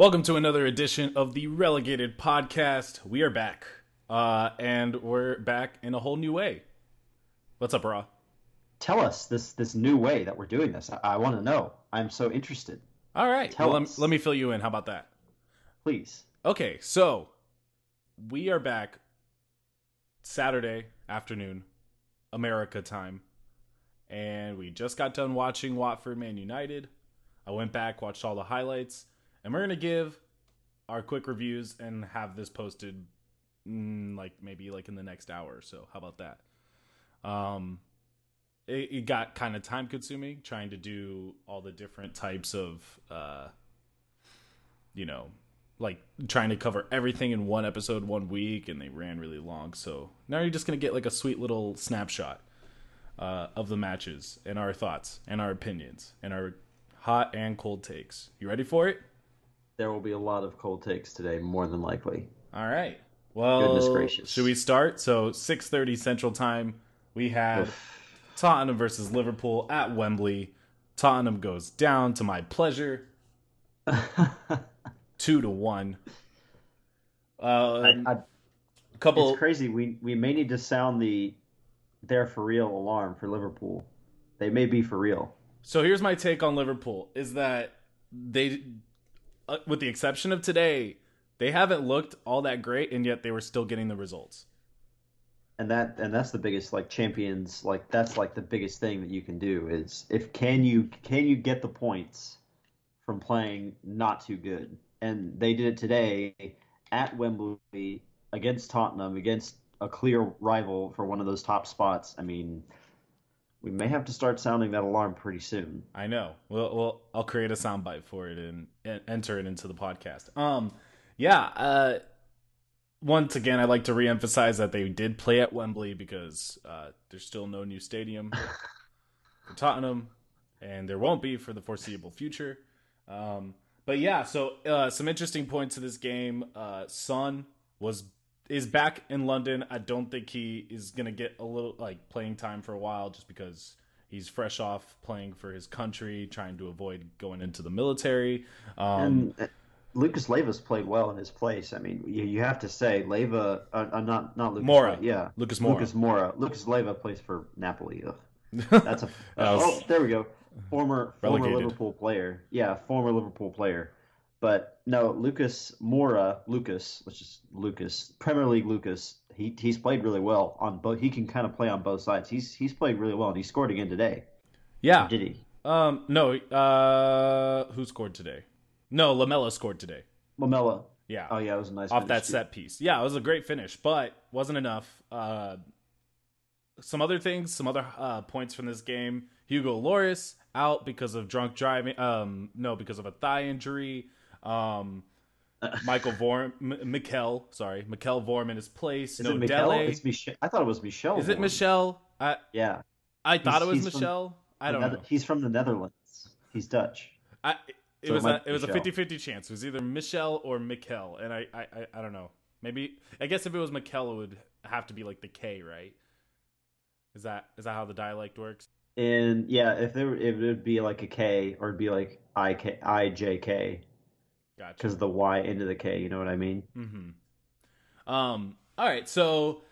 Welcome to another edition of the Relegated Podcast. We are back, and we're back in a whole new way. What's up, Ra? Tell us this new way that we're doing this. I want to know. I'm so interested. All right. Tell us. Let me fill you in. How about that? Please. Okay, so we are back Saturday afternoon, America time, and we just got done watching Watford Man United. I went back, watched all the highlights. And we're going to give our quick reviews and have this posted maybe in the next hour or so. How about that? It got kind of time consuming trying to do all the different types of, trying to cover everything in one episode 1 week, and they ran really long. So now you're just going to get a sweet little snapshot of the matches and our thoughts and our opinions and our hot and cold takes. You ready for it? There will be a lot of cold takes today, more than likely. All right. Well, goodness gracious. Should we start? So 6:30 Central Time, we have Tottenham versus Liverpool at Wembley. Tottenham goes down to my pleasure, 2-1. It's crazy. We may need to sound the "they're for real" alarm for Liverpool. They may be for real. So here's my take on Liverpool: is that they, with the exception of today, they haven't looked all that great, and yet they were still getting the results. And that's the biggest Champions that's the biggest thing that you can do is can you get the points from playing not too good? And they did it today at Wembley against Tottenham, against a clear rival for one of those top spots. I mean, we may have to start sounding that alarm pretty soon. I know. Well, I'll create a soundbite for it and enter it into the podcast. Once again, I'd like to reemphasize that they did play at Wembley because there's still no new stadium for Tottenham, and there won't be for the foreseeable future. Some interesting points to this game. Son is back in London. I don't think he is going to get a little playing time for a while just because he's fresh off playing for his country, trying to avoid going into the military. And Lucas Leiva's played well in his place. I mean, you have to say Leiva, not Lucas Moura. Yeah, Lucas Moura. Lucas Leiva plays for Napoli. That's there we go. Former Liverpool player. Yeah, former Liverpool player. But no, Lucas Moura, Premier League Lucas, he's played really well on both. He can kind of play on both sides. He's played really well, and he scored again today. Yeah. Or did he? Who scored today? No, Lamella scored today. Lamella. Yeah. Oh yeah, it was a nice finish. Off that set piece. Yeah, it was a great finish, but wasn't enough. Some other points from this game. Hugo Lloris out because of drunk driving. Because of a thigh injury. Michel Vorm in his place. I thought it was Michel. Is it Vorm? Michel? Yeah. I thought it was Michel. I don't know. He's from the Netherlands. He's Dutch. It was a 50-50 chance. It was either Michel or Michel, and I don't know. Maybe I guess if it was Michel, it would have to be the K, right? Is that how the dialect works? And yeah, if it would be a K or it'd be IJK. Gotcha. Because the Y into the K, you know what I mean? Mm-hmm. All right, so,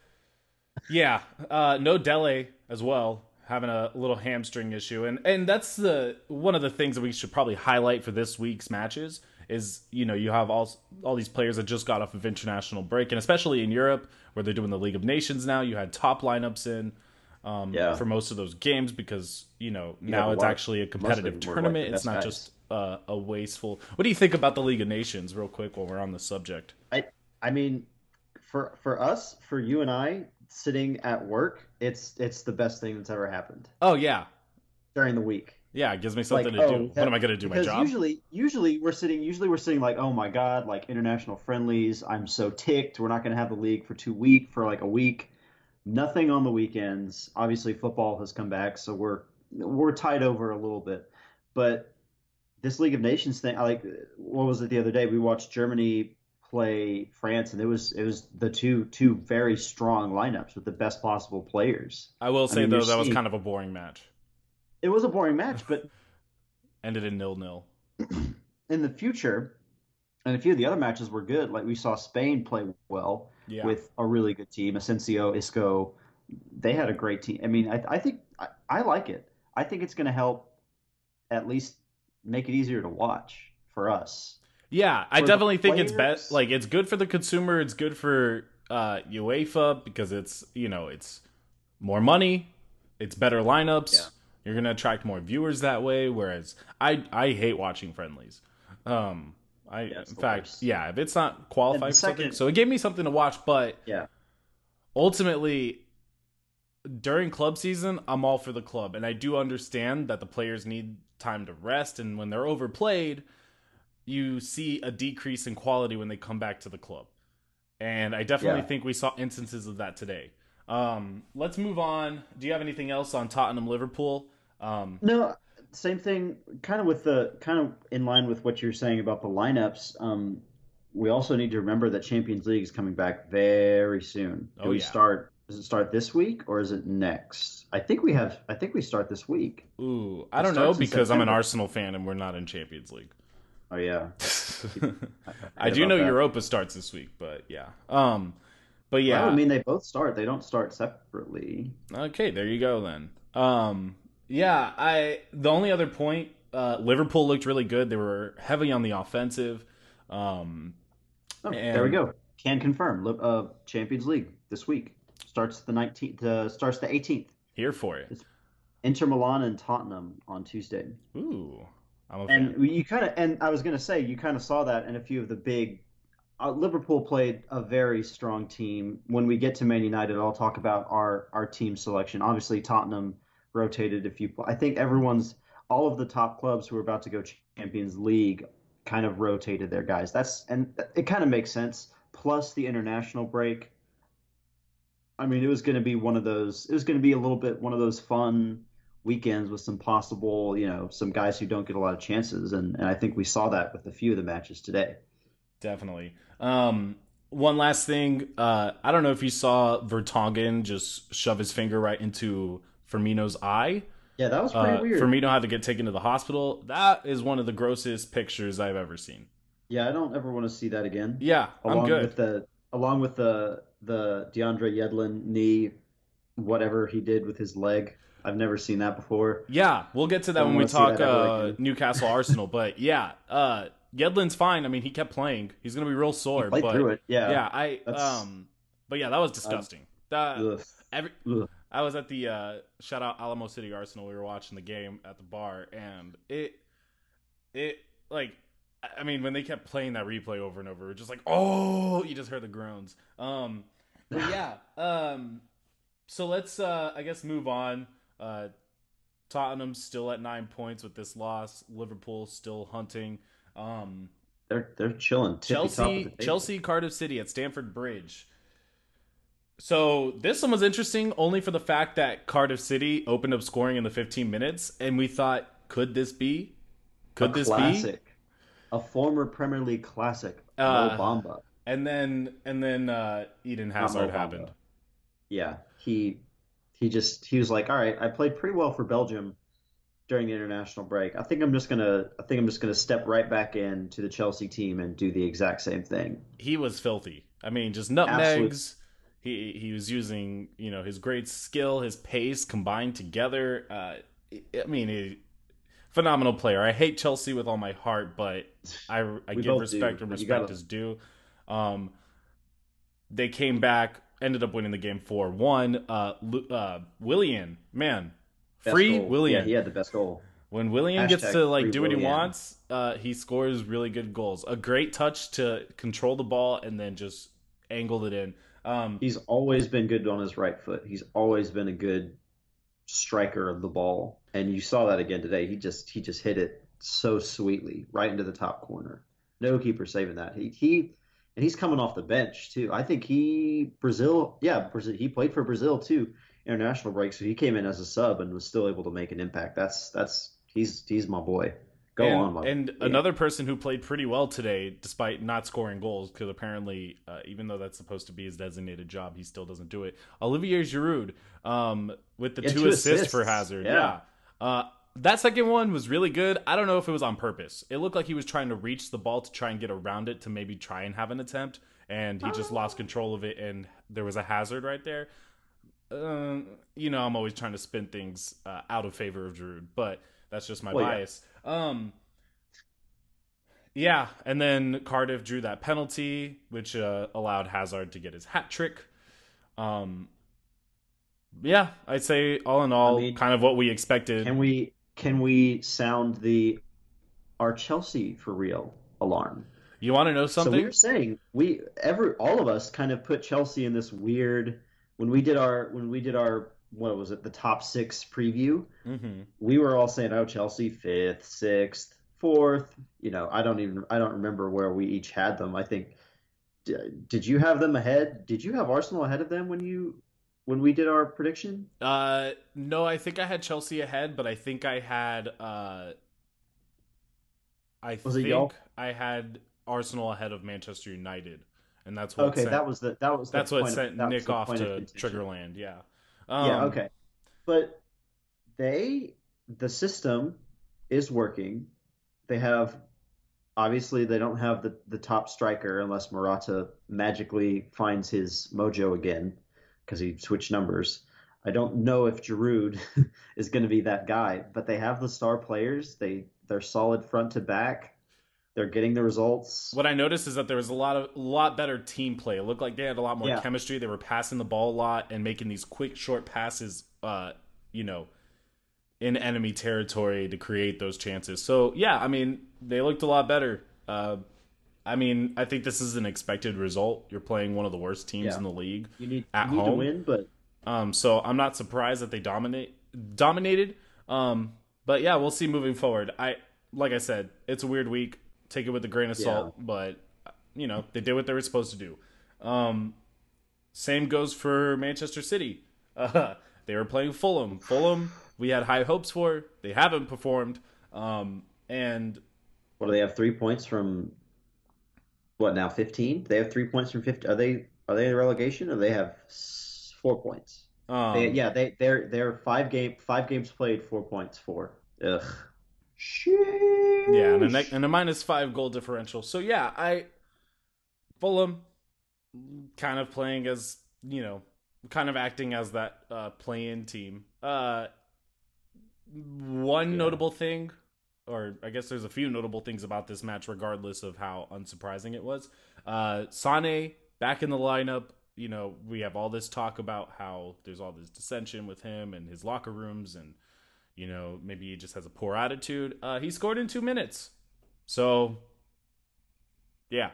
yeah, no Dele as well, having a little hamstring issue. And that's one of the things that we should probably highlight for this week's matches is, you have all these players that just got off of international break, and especially in Europe where they're doing the League of Nations now, you had top lineups in for most of those games because, now it's actually a competitive tournament. It's not just a wasteful. What do you think about the League of Nations, real quick, while we're on the subject? I mean, for us, for you and I, sitting at work, it's the best thing that's ever happened. Oh yeah, during the week. Yeah, it gives me something to do. What am I going to do? My job. Usually we're sitting. Oh my god, international friendlies. I'm so ticked. We're not going to have the league for a week. Nothing on the weekends. Obviously, football has come back, so we're tied over a little bit, but. This League of Nations thing, what was it the other day? We watched Germany play France, and it was the two very strong lineups with the best possible players. I will say, though, that was kind of a boring match. It was a boring match, but... ended in 0-0. In the future, And a few of the other matches were good. Like we saw Spain play well with a really good team. Asensio, Isco, they had a great team. I mean, I think I like it. I think it's going to help at least make it easier to watch for us. Yeah, I definitely think it's best. Like, it's good for the consumer. It's good for UEFA because it's, you know, it's more money. It's better lineups. Yeah. You're going to attract more viewers that way. Whereas I hate watching friendlies. In fact, if it's not qualified for something. So it gave me something to watch, but ultimately during club season, I'm all for the club. And I do understand that the players need time to rest. And when they're overplayed, you see a decrease in quality when they come back to the club. And I definitely think we saw instances of that today. Let's move on. Do you have anything else on Tottenham, Liverpool? No. Same thing, kind of in line with what you're saying about the lineups. We also need to remember that Champions League is coming back very soon. Does it start this week or is it next? I think we start this week. Ooh, I don't know because I'm an Arsenal fan and we're not in Champions League. Oh yeah. I do know that. Europa starts this week, but yeah. But yeah. Well, I mean, they both start. They don't start separately. Okay, there you go then. Yeah, the only other point, Liverpool looked really good. They were heavy on the offensive. There we go. Can confirm. Champions League this week starts the 19th. Starts the 18th. Here for it. It's Inter Milan and Tottenham on Tuesday. Ooh, I'm a fan. I was gonna say you kind of saw that in a few of the big. Liverpool played a very strong team. When we get to Man United, I'll talk about our team selection. Obviously, Tottenham rotated a few. I think all of the top clubs who are about to go Champions League kind of rotated their guys. And it kind of makes sense. Plus the international break. I mean, it was going to be one of those fun weekends with some possible, you know, some guys who don't get a lot of chances. And I think we saw that with a few of the matches today. Definitely. One last thing. I don't know if you saw Vertonghen just shove his finger right into Firmino's eye. Yeah, that was pretty weird. Firmino had to get taken to the hospital. That is one of the grossest pictures I've ever seen. Yeah, I don't ever want to see that again. Yeah, I'm good. Along with the DeAndre Yedlin knee, whatever he did with his leg. I've never seen that before. Yeah, we'll get to that when we talk Newcastle Arsenal. But yeah, Yedlin's fine. I mean, he kept playing. He's going to be real sore. He played through it, yeah. Yeah, but yeah, that was disgusting. I was at the shout out Alamo City Arsenal. We were watching the game at the bar, and when they kept playing that replay over and over, we were just like, oh, you just heard the groans. But yeah. So let's, I guess, move on. Tottenham's still at 9 points with this loss. Liverpool still hunting. They're chilling. Chelsea, Cardiff City at Stamford Bridge. So this one was interesting only for the fact that Cardiff City opened up scoring in the 15 minutes, and we thought, could this be a former Premier League classic, Mo Bamba? And then Eden Hazard happened. Yeah, he was like, all right, I played pretty well for Belgium during the international break. I think I'm just gonna step right back into the Chelsea team and do the exact same thing. He was filthy. I mean, just nutmegs. Absolute. He was using, you know, his great skill, his pace combined together. I mean, a phenomenal player. I hate Chelsea with all my heart, but I give respect when respect is due. They came back, ended up winning the game 4-1. Willian, man, free Willian. Yeah, he had the best goal. When Willian gets to do what he wants, he scores really good goals. A great touch to control the ball and then just angled it in. He's always been good on his right foot. He's always been a good striker of the ball, and you saw that again today. He just hit it so sweetly right into the top corner. No keeper saving that. And he's coming off the bench too. I think Brazil. He played for Brazil too, international break. So he came in as a sub and was still able to make an impact. He's my boy. Another person who played pretty well today, despite not scoring goals, because apparently, even though that's supposed to be his designated job, he still doesn't do it. Olivier Giroud with the two assists for Hazard. Yeah. That second one was really good. I don't know if it was on purpose. It looked like he was trying to reach the ball to try and get around it to maybe try and have an attempt, and he just lost control of it, and there was a hazard right there. You know, I'm always trying to spin things out of favor of Giroud, but that's just my bias. Yeah. Yeah, and then Cardiff drew that penalty, which allowed Hazard to get his hat trick. Yeah, I'd say all in all, kind of what we expected. Can we sound the "Are Chelsea for real?" alarm? You want to know something? So we were saying all of us kind of put Chelsea in this weird. When we did our what was it, the top six preview? Mm-hmm. We were all saying, "Oh, Chelsea 5th, 6th, 4th, you know, I don't remember where we each had them. I think, did you have them ahead? Did you have Arsenal ahead of them when we did our prediction? No, I think I had Chelsea ahead, but I think I had, I had Arsenal ahead of Manchester United, and that's what. Okay, that was what sent Nick off to Triggerland. Yeah. Yeah. Okay. But the system is working. They have, obviously, they don't have the top striker unless Morata magically finds his mojo again because he switched numbers. I don't know if Giroud is going to be that guy, but they have the star players. They're solid front to back. They're getting the results. What I noticed is that there was a lot better team play. It looked like they had a lot more chemistry. They were passing the ball a lot and making these quick, short passes, you know, in enemy territory to create those chances. So, yeah, I mean, they looked a lot better. I mean, I think this is an expected result. You're playing one of the worst teams in the league at home. To win, but... so I'm not surprised that they dominated. But, yeah, we'll see moving forward. Like I said, it's a weird week. Take it with a grain of salt. But, you know, they did what they were supposed to do. Same goes for Manchester City. They were playing Fulham. We had high hopes for. They haven't performed. And what do they have? 3 points from what now? 15. They have 3 points from 15. Are they in relegation? Or they have 4 points. They're five games played, 4 points for. Ugh. Sheesh. Yeah, and a -5 goal differential. So yeah, Fulham kind of playing as, you know, kind of acting as that play-in team. One notable thing, or I guess there's a few notable things about this match, regardless of how unsurprising it was. Sané back in the lineup. You know, we have all this talk about how there's all this dissension with him and his locker rooms, and you know, maybe he just has a poor attitude. He scored in 2 minutes, so yeah.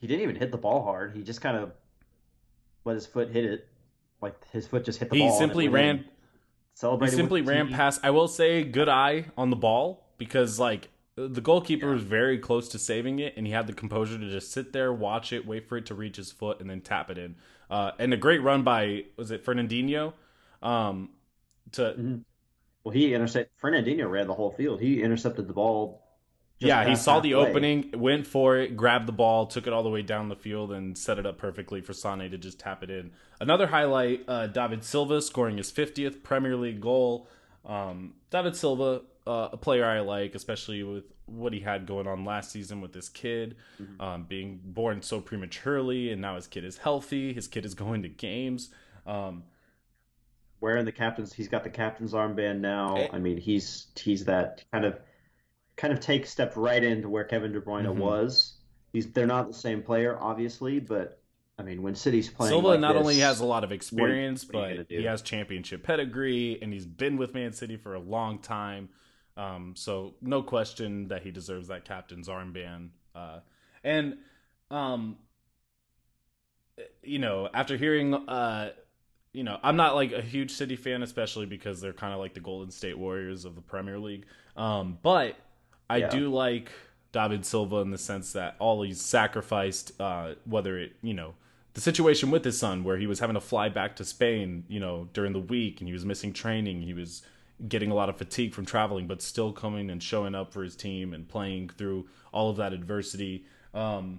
He didn't even hit the ball hard. He just kind of let his foot hit it, like his foot just hit the ball. He simply ran. He simply ran past. I will say, good eye on the ball, because like the goalkeeper was very close to saving it, and he had the composure to just sit there, watch it, wait for it to reach his foot, and then tap it in. And a great run by, was it Fernandinho? Well, he intercepted. Fernandinho ran the whole field. He intercepted the ball. He saw the opening, went for it, grabbed the ball, took it all the way down the field, and set it up perfectly for Sané to just tap it in. Another highlight, David Silva scoring his 50th Premier League goal. David Silva, a player I like, especially with what he had going on last season with his kid, being born so prematurely, and now his kid is healthy. His kid is going to games. Wearing the captain's, he's got the captain's armband now. I mean, he's that kind of stepped right into where Kevin De Bruyne was. They're not the same player, obviously, but I mean, when City's playing, Silva like not this, only has a lot of experience, but he has championship pedigree, and he's been with Man City for a long time. So no question that he deserves that captain's armband. You know, after hearing, you know, I'm not like a huge City fan, especially because they're kind of like the Golden State Warriors of the Premier League. But I do like David Silva in the sense that all he's sacrificed, whether it, you know, the situation with his son where he was having to fly back to Spain, you know, during the week, and he was missing training. He was getting a lot of fatigue from traveling, but still coming and showing up for his team and playing through all of that adversity. And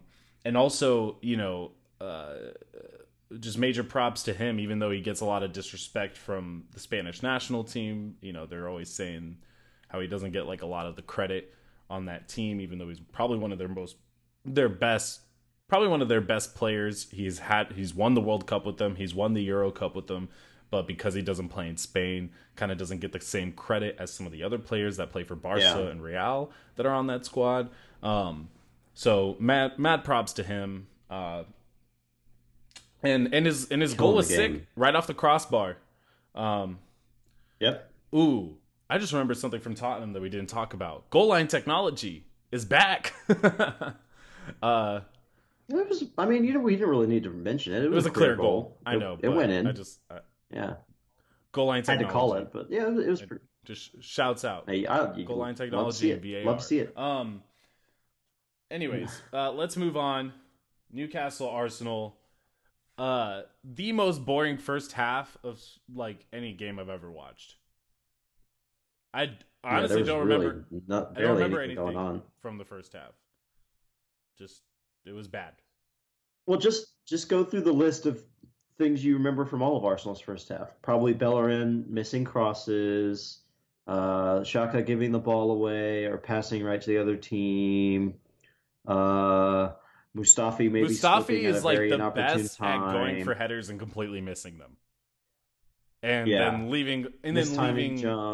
also, you know, just major props to him, even though he gets a lot of disrespect from the Spanish national team. You know, they're always saying how he doesn't get like a lot of the credit on that team, even though he's probably one of their best players. He's won the World Cup with them. He's won the Euro Cup with them. But because he doesn't play in Spain, kind of doesn't get the same credit as some of the other players that play for Barca and Real that are on that squad. So mad props to him. And his goal was sick right off the crossbar. Yep. Ooh, I just remembered something from Tottenham that we didn't talk about. Goal line technology is back. We didn't really need to mention it. It was a clear goal. I know. It went in. Yeah. Goal line technology. I had to call it, but yeah, it was pretty... Just shouts out. Hey, goal line technology and VAR. Love to see it. Anyways, let's move on. Newcastle, Arsenal. The most boring first half of like any game I've ever watched. I honestly don't remember anything from the first half. Just it was bad. Well, just go through the list of things you remember from all of Arsenal's first half. Probably Bellerin missing crosses, Xhaka giving the ball away or passing right to the other team. Mustafi is like the best at going for headers and completely missing them, and then leaving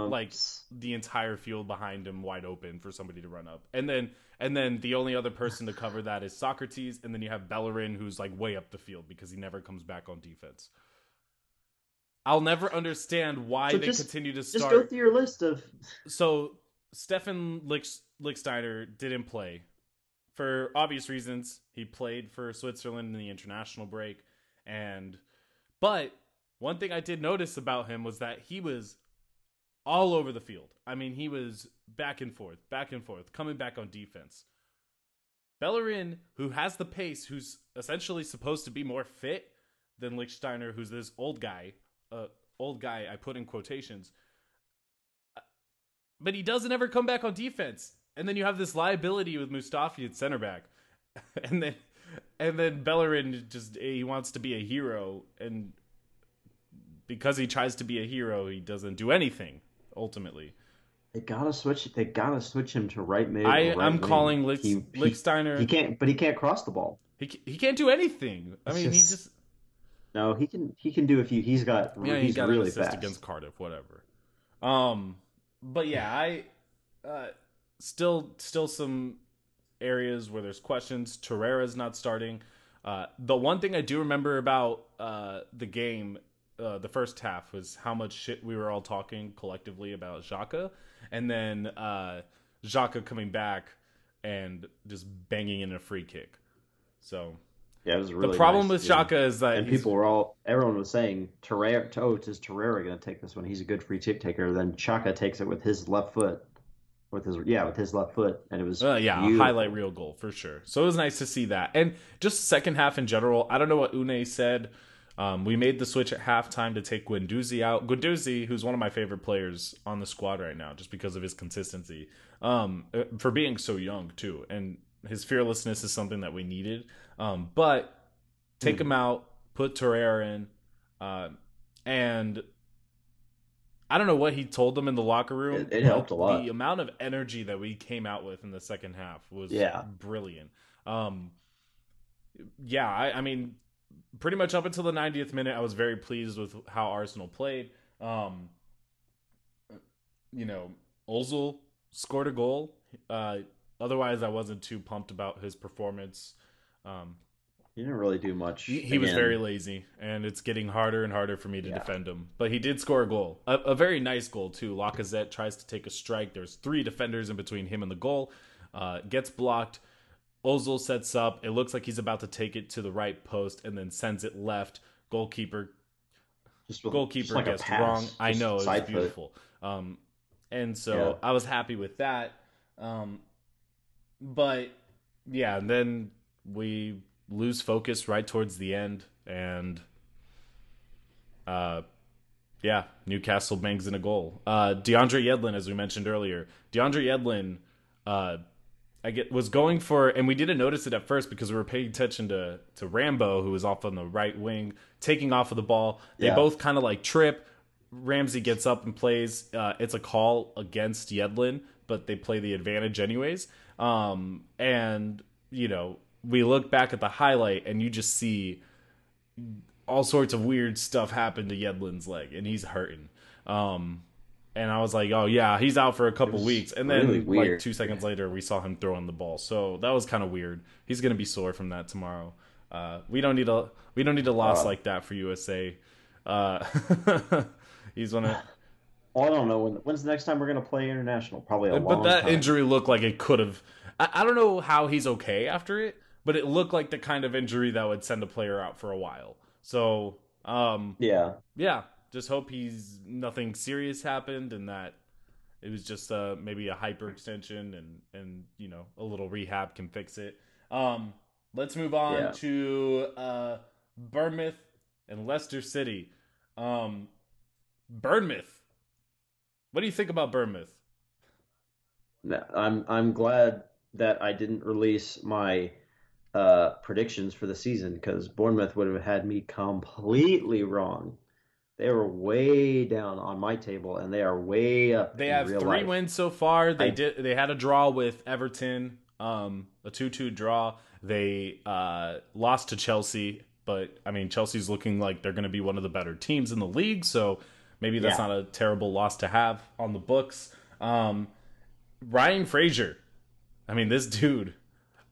like the entire field behind him wide open for somebody to run up, and then the only other person to cover that is Socrates, and then you have Bellerin who's like way up the field because he never comes back on defense. I'll never understand why they continue to start. Just go through your list of. So Stefan Lichtsteiner didn't play. For obvious reasons, he played for Switzerland in the international break. But one thing I did notice about him was that he was all over the field. I mean, he was back and forth, coming back on defense. Bellerin, who has the pace, who's essentially supposed to be more fit than Lichtsteiner, who's this old guy I put in quotations. But he doesn't ever come back on defense. And then you have this liability with Mustafi at center back, and then Bellerin he wants to be a hero, and because he tries to be a hero, he doesn't do anything. Ultimately, they gotta switch him to right mid. I'm calling Lichtsteiner. He can't cross the ball. He can't do anything. He can do a few. He's got really an assist fast against Cardiff. Whatever. But yeah, Still some areas where there's questions. Torreira's not starting. The one thing I do remember about the game, the first half, was how much shit we were all talking collectively about Xhaka. And then Xhaka coming back and just banging in a free kick. So yeah, it was really the problem with Xhaka is that... And everyone was saying, is Torreira going to take this one? He's a good free kick taker. Then Xhaka takes it with his left foot. With his left foot, and it was a highlight reel goal for sure. So it was nice to see that, and just second half in general. I don't know what Une said. We made the switch at halftime to take Guendouzi out. Guendouzi, who's one of my favorite players on the squad right now, just because of his consistency, for being so young too, and his fearlessness is something that we needed. But take him out, put Torreira in, and. I don't know what he told them in the locker room. It helped a lot. The amount of energy that we came out with in the second half was brilliant. I mean, pretty much up until the 90th minute, I was very pleased with how Arsenal played. Ozil scored a goal. Otherwise, I wasn't too pumped about his performance. He didn't really do much. He was very lazy, and it's getting harder and harder for me to defend him. But he did score a goal. A very nice goal, too. Lacazette tries to take a strike. There's three defenders in between him and the goal. Gets blocked. Ozil sets up. It looks like he's about to take it to the right post and then sends it left. Goalkeeper gets wrong. I know. It was beautiful. I was happy with that. And then we... lose focus right towards the end, and Newcastle bangs in a goal. DeAndre Yedlin, as we mentioned earlier, was going for, and we didn't notice it at first because we were paying attention to Rambo, who was off on the right wing, taking off of the ball. They both kind of like trip. Ramsey gets up and plays. It's a call against Yedlin, but they play the advantage anyways. And, you know, we look back at the highlight and you just see all sorts of weird stuff happen to Yedlin's leg, and he's hurting. And I was like, oh, yeah, he's out for a couple weeks. And then really like 2 seconds later, we saw him throwing the ball. So that was kind of weird. He's going to be sore from that tomorrow. We don't need a loss like that for USA. He's one of... I don't know. When's the next time we're going to play international? Probably a long time. But that injury looked like it could have... I don't know how he's okay after it, but it looked like the kind of injury that would send a player out for a while. So, yeah. Just hope nothing serious happened and that it was just maybe a hyperextension and you know, a little rehab can fix it. Let's move on to Bournemouth and Leicester City. Bournemouth. What do you think about Bournemouth? I'm glad that I didn't release my predictions for the season, because Bournemouth would have had me completely wrong. They were way down on my table, and they are way up. They have three wins so far. They had a draw with Everton, a 2-2 draw. They lost to Chelsea, but I mean, Chelsea's looking like they're going to be one of the better teams in the league, so maybe that's not a terrible loss to have on the books. Ryan Fraser, I mean, this dude,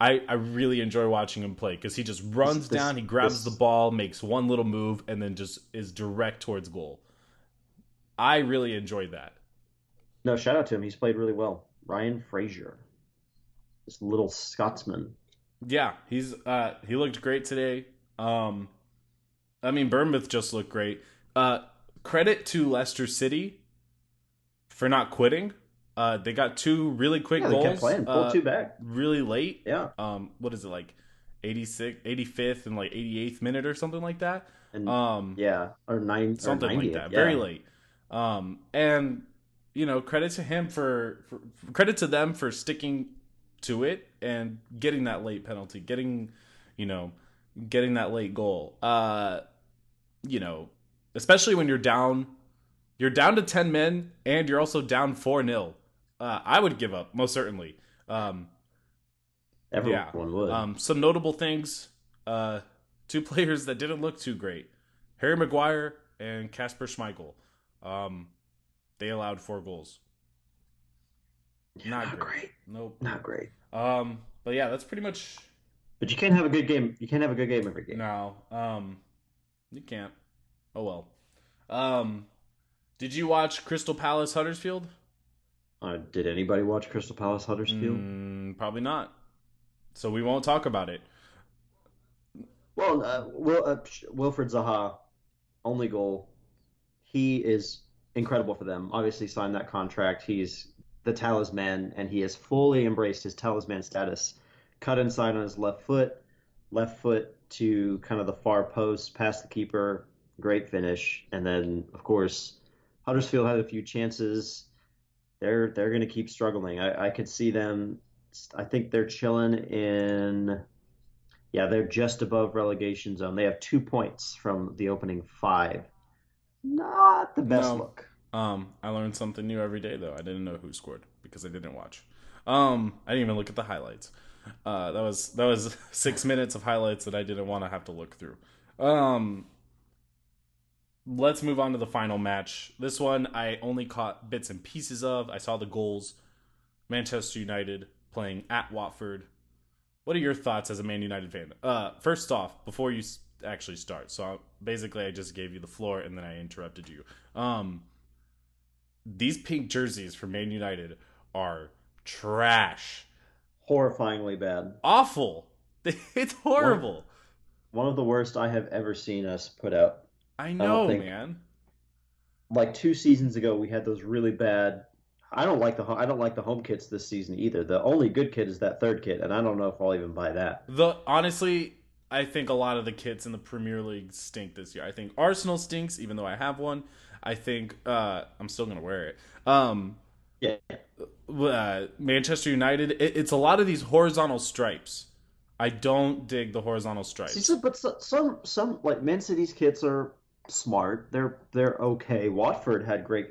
I really enjoy watching him play because he just runs down, he grabs the ball, makes one little move, and then just is direct towards goal. I really enjoyed that. No, shout out to him. He's played really well. Ryan Fraser, this little Scotsman. Yeah, he looked great today. I mean, Bournemouth just looked great. Credit to Leicester City for not quitting. They got two really quick goals. They kept playing. Pulled two back. Really late. Yeah. What is it, like 85th and like 88th minute or something like that? And, or 9th. Something or 90th, like that. Yeah. Very late. And, you know, credit to him for credit to them for sticking to it and getting that late penalty, getting that late goal. You know, especially when you're down to 10 men, and you're also down 4-0. I would give up, most certainly. Everyone would. Some notable things. Two players that didn't look too great. Harry Maguire and Kasper Schmeichel. They allowed 4 goals. Not great. Nope. Not great. But yeah, that's pretty much... But you can't have a good game. You can't have a good game every game. No. You can't. Oh, well. Did you watch Crystal Palace Huddersfield? Did anybody watch Crystal Palace Huddersfield? Probably not. So we won't talk about it. Well, Wilfried Zaha, only goal. He is incredible for them. Obviously signed that contract. He's the talisman, and he has fully embraced his talisman status. Cut inside on his left foot to kind of the far post, past the keeper, great finish. And then, of course... Huddersfield had a few chances. They're going to keep struggling. I could see them. I think they're chilling in. Yeah, they're just above relegation zone. They have 2 points from the opening 5. Not the best look. I learned something new every day, though. I didn't know who scored because I didn't watch. I didn't even look at the highlights. That was 6 minutes of highlights that I didn't want to have to look through. Let's move on to the final match. This one I only caught bits and pieces of. I saw the goals. Manchester United playing at Watford. What are your thoughts as a Man United fan? First off, before you actually start. So basically I just gave you the floor and then I interrupted you. These pink jerseys for Man United are trash. Horrifyingly bad. Awful. It's horrible. One of the worst I have ever seen us put out. I know, man. Like 2 seasons ago, we had those really bad. I don't like the home kits this season either. The only good kit is that third kit, and I don't know if I'll even buy that. Honestly, I think a lot of the kits in the Premier League stink this year. I think Arsenal stinks, even though I have one. I think I'm still gonna wear it. Yeah. Manchester United, it's a lot of these horizontal stripes. I don't dig the horizontal stripes. See, but some like Man City's kids are smart. They're okay. Watford had great.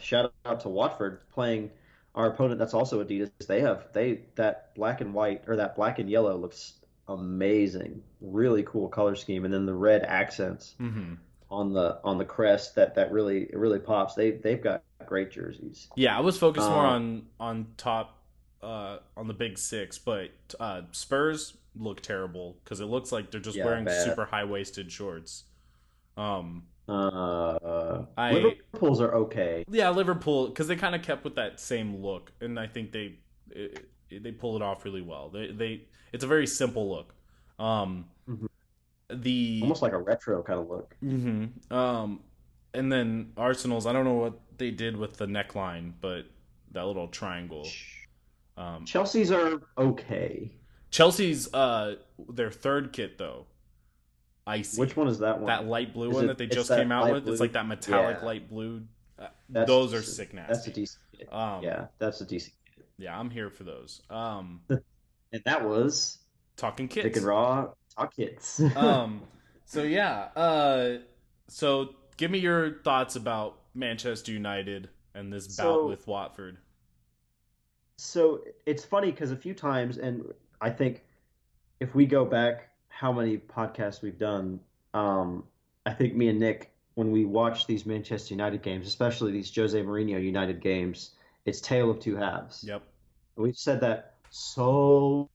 Shout out to Watford playing our opponent. That's also Adidas. That black and white or that black and yellow looks amazing. Really cool color scheme, and then the red accents on the crest that really it really pops. They've got great jerseys. Yeah, I was focused more on top on the big six, but Spurs look terrible because it looks like they're just wearing bad. Super high waisted shorts. Liverpool's are okay. Yeah, Liverpool, because they kind of kept with that same look, and I think they pull it off really well. They it's a very simple look. The almost like a retro kind of look. And then Arsenal's, I don't know what they did with the neckline, but that little triangle. Chelsea's are okay. Chelsea's their third kit though. Icy. Which one is that one? That light blue one that they just came out with. Blue. It's like that metallic light blue. Those are sick nasty. That's a decent kit. That's a decent kit. Yeah, I'm here for those. And that was Talking Kits. Pick and Raw Talk Kits. So yeah. So give me your thoughts about Manchester United and this bout with Watford. So it's funny because a few times, and I think if we go back how many podcasts we've done, I think me and Nick, when we watch these Manchester United games, especially these Jose Mourinho United games, it's tale of two halves. Yep. We've said that so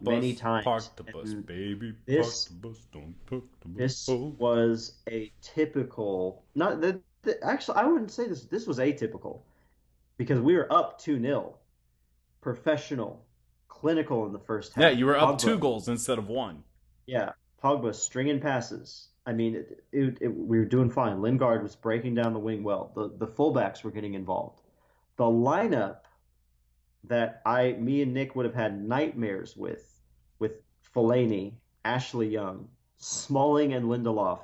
many times. Park the bus, baby. This, park the bus, don't park the bus. This was a typical... Actually, I wouldn't say this. This was atypical because we were up 2-0. Professional, clinical in the first half. Yeah, you were up 2 goals instead of 1. Yeah, Pogba stringing passes. I mean, we were doing fine. Lingard was breaking down the wing well. The fullbacks were getting involved. The lineup that me and Nick would have had nightmares with Fellaini, Ashley Young, Smalling, and Lindelof,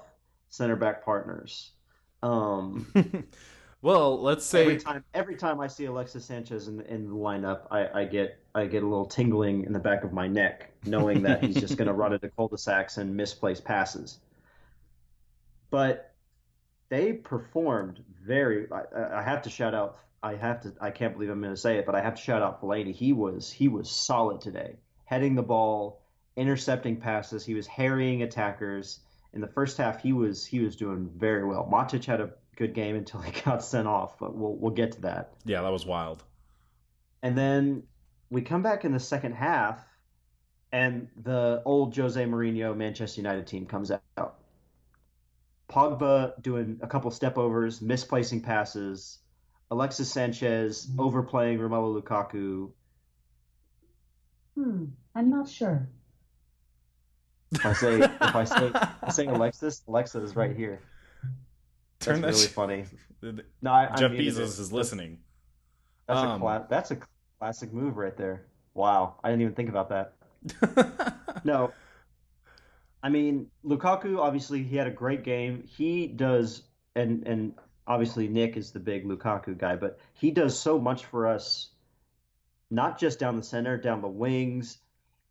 center back partners. Well, let's say every time I see Alexis Sanchez in the lineup, I get a little tingling in the back of my neck, knowing that he's just going to run into cul-de-sacs and misplace passes. But they performed very. I have to shout out. I can't believe I'm going to say it, but I have to shout out Fellaini. He was solid today, heading the ball, intercepting passes. He was harrying attackers in the first half. He was doing very well. Matic had a good game until he got sent off, but we'll get to that. Yeah, that was wild. And then we come back in the second half, and the old Jose Mourinho Manchester United team comes out. Pogba doing a couple step overs, misplacing passes. Alexis Sanchez overplaying Romelu Lukaku. I'm not sure. If I say Alexa is right here. That's really funny. No, Jeff Bezos is listening. That's a classic move right there. Wow, I didn't even think about that. No, I mean Lukaku. Obviously, he had a great game. He does, and obviously Nick is the big Lukaku guy, but he does so much for us. Not just down the center, down the wings.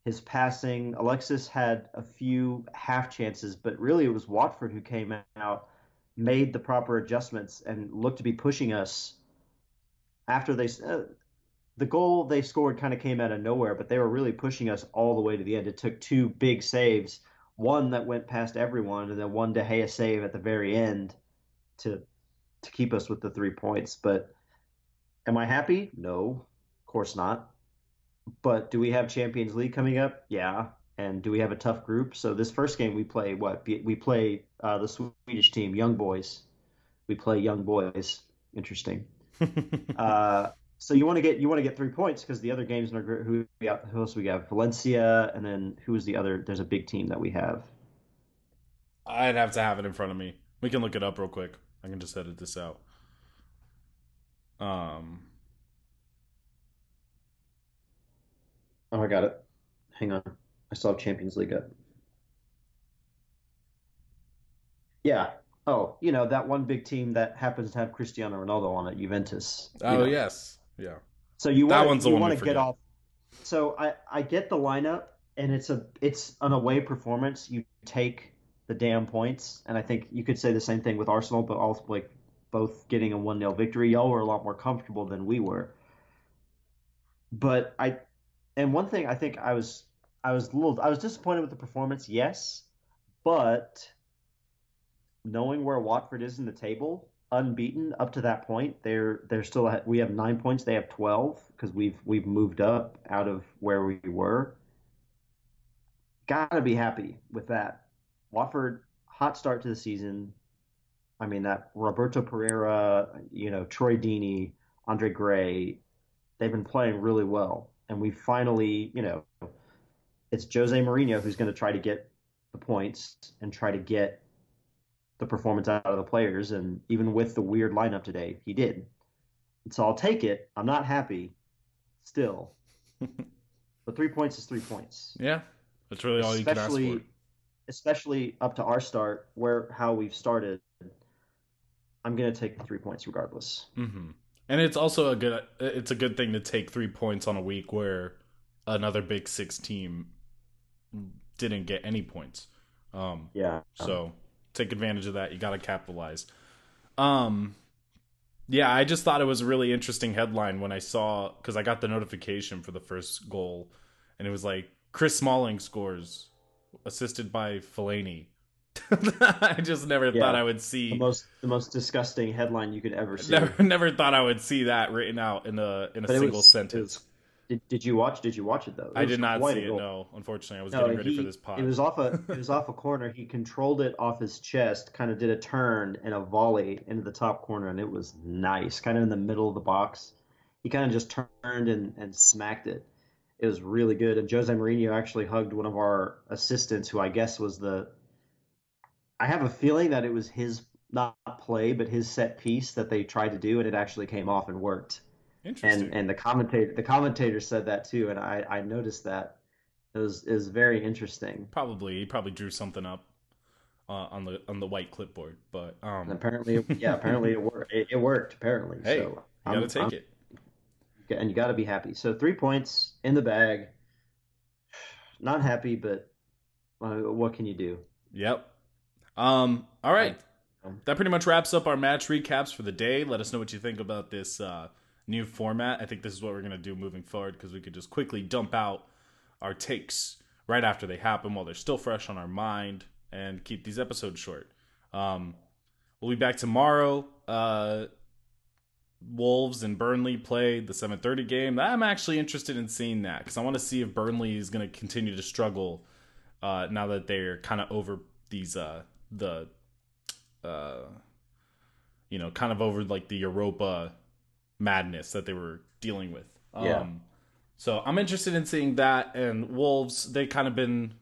His passing. Alexis had a few half chances, but really it was Watford who came out, made the proper adjustments, and looked to be pushing us after they the goal they scored kind of came out of nowhere, but they were really pushing us all the way to the end. It took 2 big saves, one that went past everyone, and then one De Gea save at the very end to keep us with the 3 points. But am I happy? No, of course not. But do we have Champions League coming up? Yeah. And do we have a tough group? So this first game we play what? We play the Swedish team, Young Boys. We play Young Boys. Interesting. So you want to get 3 points because the other games in our group. Who else we got? Valencia, and then who is the other? There's a big team that we have. I'd have to have it in front of me. We can look it up real quick. I can just edit this out. Oh, I got it. Hang on. I still have Champions League up. Yeah. Oh, that one big team that happens to have Cristiano Ronaldo on it, Juventus. Oh, yes. Yeah. So you want to get off. So I get the lineup, and it's an away performance. You take the damn points, and I think you could say the same thing with Arsenal, but also like both getting a 1-0 victory. Y'all were a lot more comfortable than we were. But one thing I think I was disappointed with the performance, yes, but knowing where Watford is in the table, unbeaten up to that point, they're still at, we have 9 points, they have 12 because we've moved up out of where we were. Gotta be happy with that. Watford, hot start to the season. I mean, that Roberto Pereira, Troy Deeney, Andre Gray, they've been playing really well. And we finally, it's Jose Mourinho who's going to try to get the points and try to get the performance out of the players. And even with the weird lineup today, he did. And so I'll take it. I'm not happy still. But 3 points is 3 points. Yeah, that's really all you can ask for. Especially up to our start, how we've started, I'm going to take the 3 points regardless. Mm-hmm. And it's also a good thing to take 3 points on a week where another Big Six team didn't get any points. Yeah. So take advantage of that. You got to capitalize. Yeah, I just thought it was a really interesting headline when I saw, because I got the notification for the first goal, and it was like, Chris Smalling scores, assisted by Fellaini. I just never thought I would see the most disgusting headline you could ever see. Never thought I would see that written out in a single sentence. Did you watch it though? I did not see it. No, unfortunately, I was getting ready for this pod. It was off a corner. He controlled it off his chest, kind of did a turn and a volley into the top corner, and it was nice, kind of in the middle of the box. He kind of just turned and smacked it. It was really good, and Jose Mourinho actually hugged one of our assistants, who I guess was I have a feeling that it was his, not play, but his set piece that they tried to do, and it actually came off and worked. Interesting. And the commentator said that too, and I noticed that. It was very interesting. He probably drew something up on the white clipboard, but and apparently it worked. It worked apparently. Hey, so you gotta take it. And you got to be happy. So 3 points in the bag. Not happy, but what can you do? Yep. All right. That pretty much wraps up our match recaps for the day. Let us know what you think about this new format. I think this is what we're going to do moving forward, because we could just quickly dump out our takes right after they happen while they're still fresh on our mind and keep these episodes short. We'll be back tomorrow. Wolves and Burnley played the 7:30 game. I'm actually interested in seeing that, because I want to see if Burnley is going to continue to struggle now that they're kind of over these kind of over like the Europa madness that they were dealing with. Yeah. So I'm interested in seeing that. And Wolves, they kind of been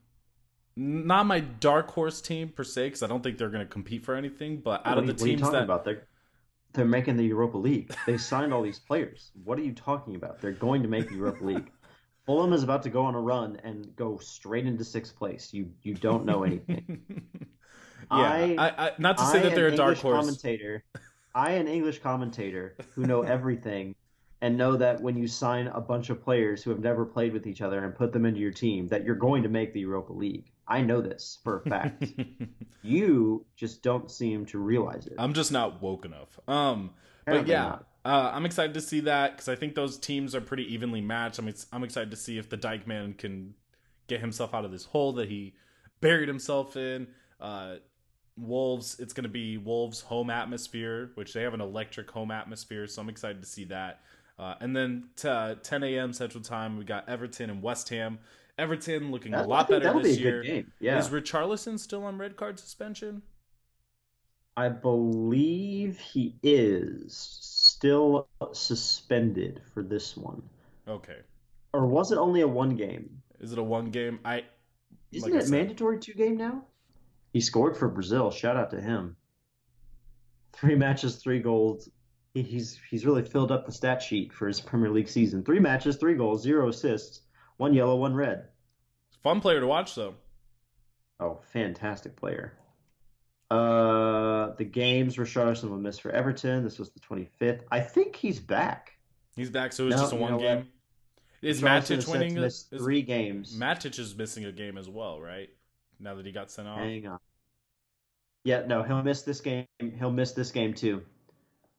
not my dark horse team per se, because I don't think they're going to compete for anything. But out of the teams that they're making the Europa League. They signed all these players. What are you talking about? They're going to make the Europa League. Fulham is about to go on a run and go straight into sixth place. You don't know anything. Yeah, I not to say that they're a dark horse. An English commentator who know everything and know that when you sign a bunch of players who have never played with each other and put them into your team, that you're going to make the Europa League. I know this for a fact. You just don't seem to realize it. I'm just not woke enough. But yeah, I'm excited to see that, because I think those teams are pretty evenly matched. I'm excited to see if the Dykeman can get himself out of this hole that he buried himself in. Wolves, it's going to be Wolves' home atmosphere, which they have an electric home atmosphere, so I'm excited to see that. And then 10 a.m. Central Time, we got Everton and West Ham. Everton looking a lot better this year. Yeah. Is Richarlison still on red card suspension? I believe he is still suspended for this one. Okay. Or was it only a one game? Is it a one game? Isn't it mandatory 2-game now? He scored for Brazil. Shout out to him. 3 matches, 3 goals. He's really filled up the stat sheet for his Premier League season. 3 matches, 3 goals, 0 assists. 1 yellow, 1 red. Fun player to watch, though. Oh, fantastic player. The games Richarlison will miss for Everton. This was the 25th. I think he's back. He's back, so it's just a one game. Is Matic winning? Three games. Matic is missing a game as well, right? Now that he got sent off. Hang on. Yeah, no, he'll miss this game. He'll miss this game too.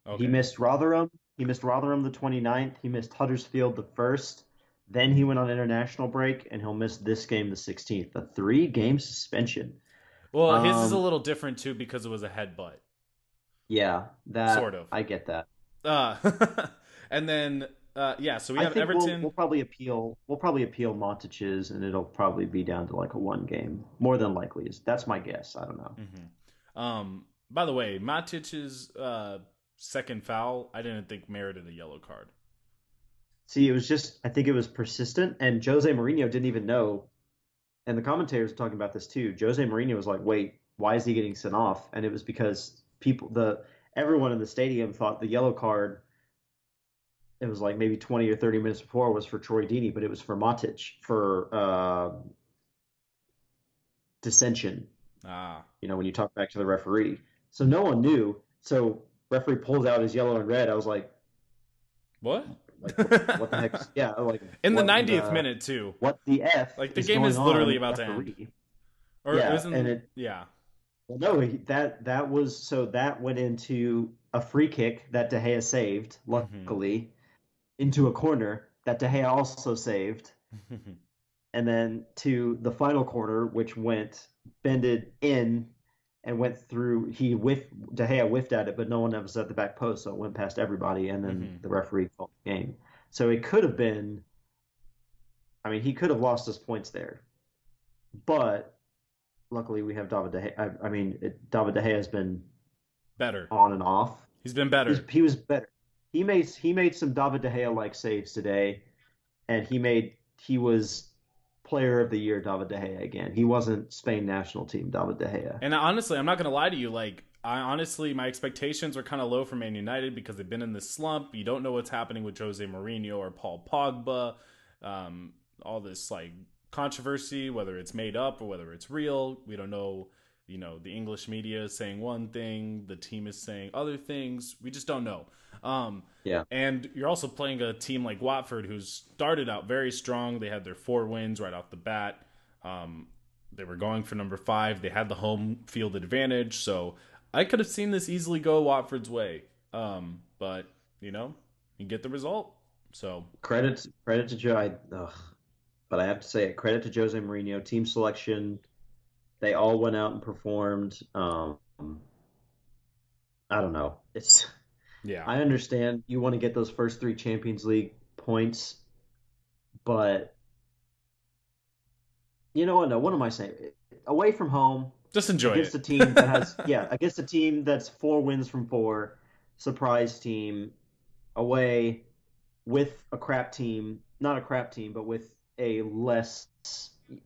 Okay. He missed Rotherham. He missed Rotherham the 29th. He missed Huddersfield the 1st. Then he went on international break, and he'll miss this game the 16th. A 3-game suspension. Well, his is a little different too because it was a headbutt. Yeah, that sort of. I get that. And then so we have Everton. We'll probably appeal. We'll probably appeal Montich's, and it'll probably be down to like a one game, more than likely. That's my guess. I don't know. Mm-hmm. By the way, Montich's second foul, I didn't think merited a yellow card. See, it was just, I think it was persistent, and Jose Mourinho didn't even know. And the commentators were talking about this too. Jose Mourinho was like, "Wait, why is he getting sent off?" And it was because everyone in the stadium thought the yellow card. It was like maybe 20 or 30 minutes before was for Troy Deeney, but it was for Matic for dissension. You know, when you talk back to the referee, so no one knew. So referee pulls out his yellow and red. I was like, "What?" Like, what the heck? Yeah, like in the 90th minute too. What the f? Like the game is literally about to end. Or yeah, Well, no, that was so that went into a free kick that De Gea saved, luckily, into a corner that De Gea also saved, and then to the final corner, which bended in and went through. De Gea whiffed at it, but no one was at the back post, so it went past everybody, and then the referee called the game. So it could have been, I mean, he could have lost his points there, but luckily we have David De Gea. David De Gea has been better on and off. He's been better. He was better. He made some David De Gea like saves today, and he was Player of the Year David De Gea again. He wasn't Spain national team David De Gea. And honestly, I'm not going to lie to you. My expectations were kind of low for Man United because they've been in this slump. You don't know what's happening with Jose Mourinho or Paul Pogba. All this controversy, whether it's made up or whether it's real, we don't know. You know, the English media is saying one thing, the team is saying other things. We just don't know. And you're also playing a team like Watford, who started out very strong. They had their 4 wins right off the bat. They were going for number 5. They had the home field advantage. So I could have seen this easily go Watford's way. But, you know, you get the result. So credit to Joe. But I have to say, credit to Jose Mourinho, team selection. They all went out and performed. I don't know. I understand you want to get those first 3 Champions League points, but you know what? No, what am I saying? Away from home, just enjoy against it. A team that has against a team that's 4 wins from 4, surprise team, away with a crap team, not a crap team, but with a less.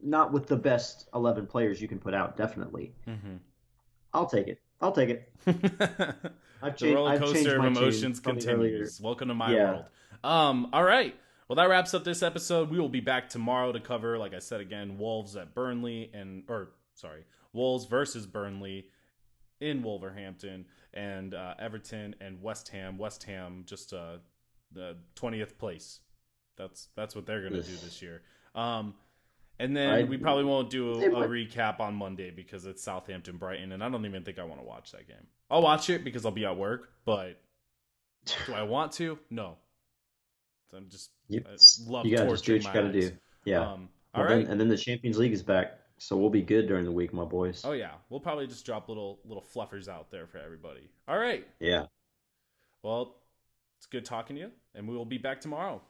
Not with the best 11 players you can put out, definitely. Mm-hmm. I'll take it. The roller coaster of emotions continues. Welcome to my world. All right. Well, that wraps up this episode. We will be back tomorrow to cover, like I said again, Wolves versus Burnley in Wolverhampton, and Everton and West Ham. West Ham just the 20th place. That's what they're gonna do this year. And then we probably won't do a recap on Monday because it's Southampton-Brighton, and I don't even think I want to watch that game. I'll watch it because I'll be at work, but do I want to? No. I'm just love torturing my eyes. You got to do. Yeah. All right. And then the Champions League is back, so we'll be good during the week, my boys. Oh, yeah. We'll probably just drop little fluffers out there for everybody. All right. Yeah. Well, it's good talking to you, and we will be back tomorrow.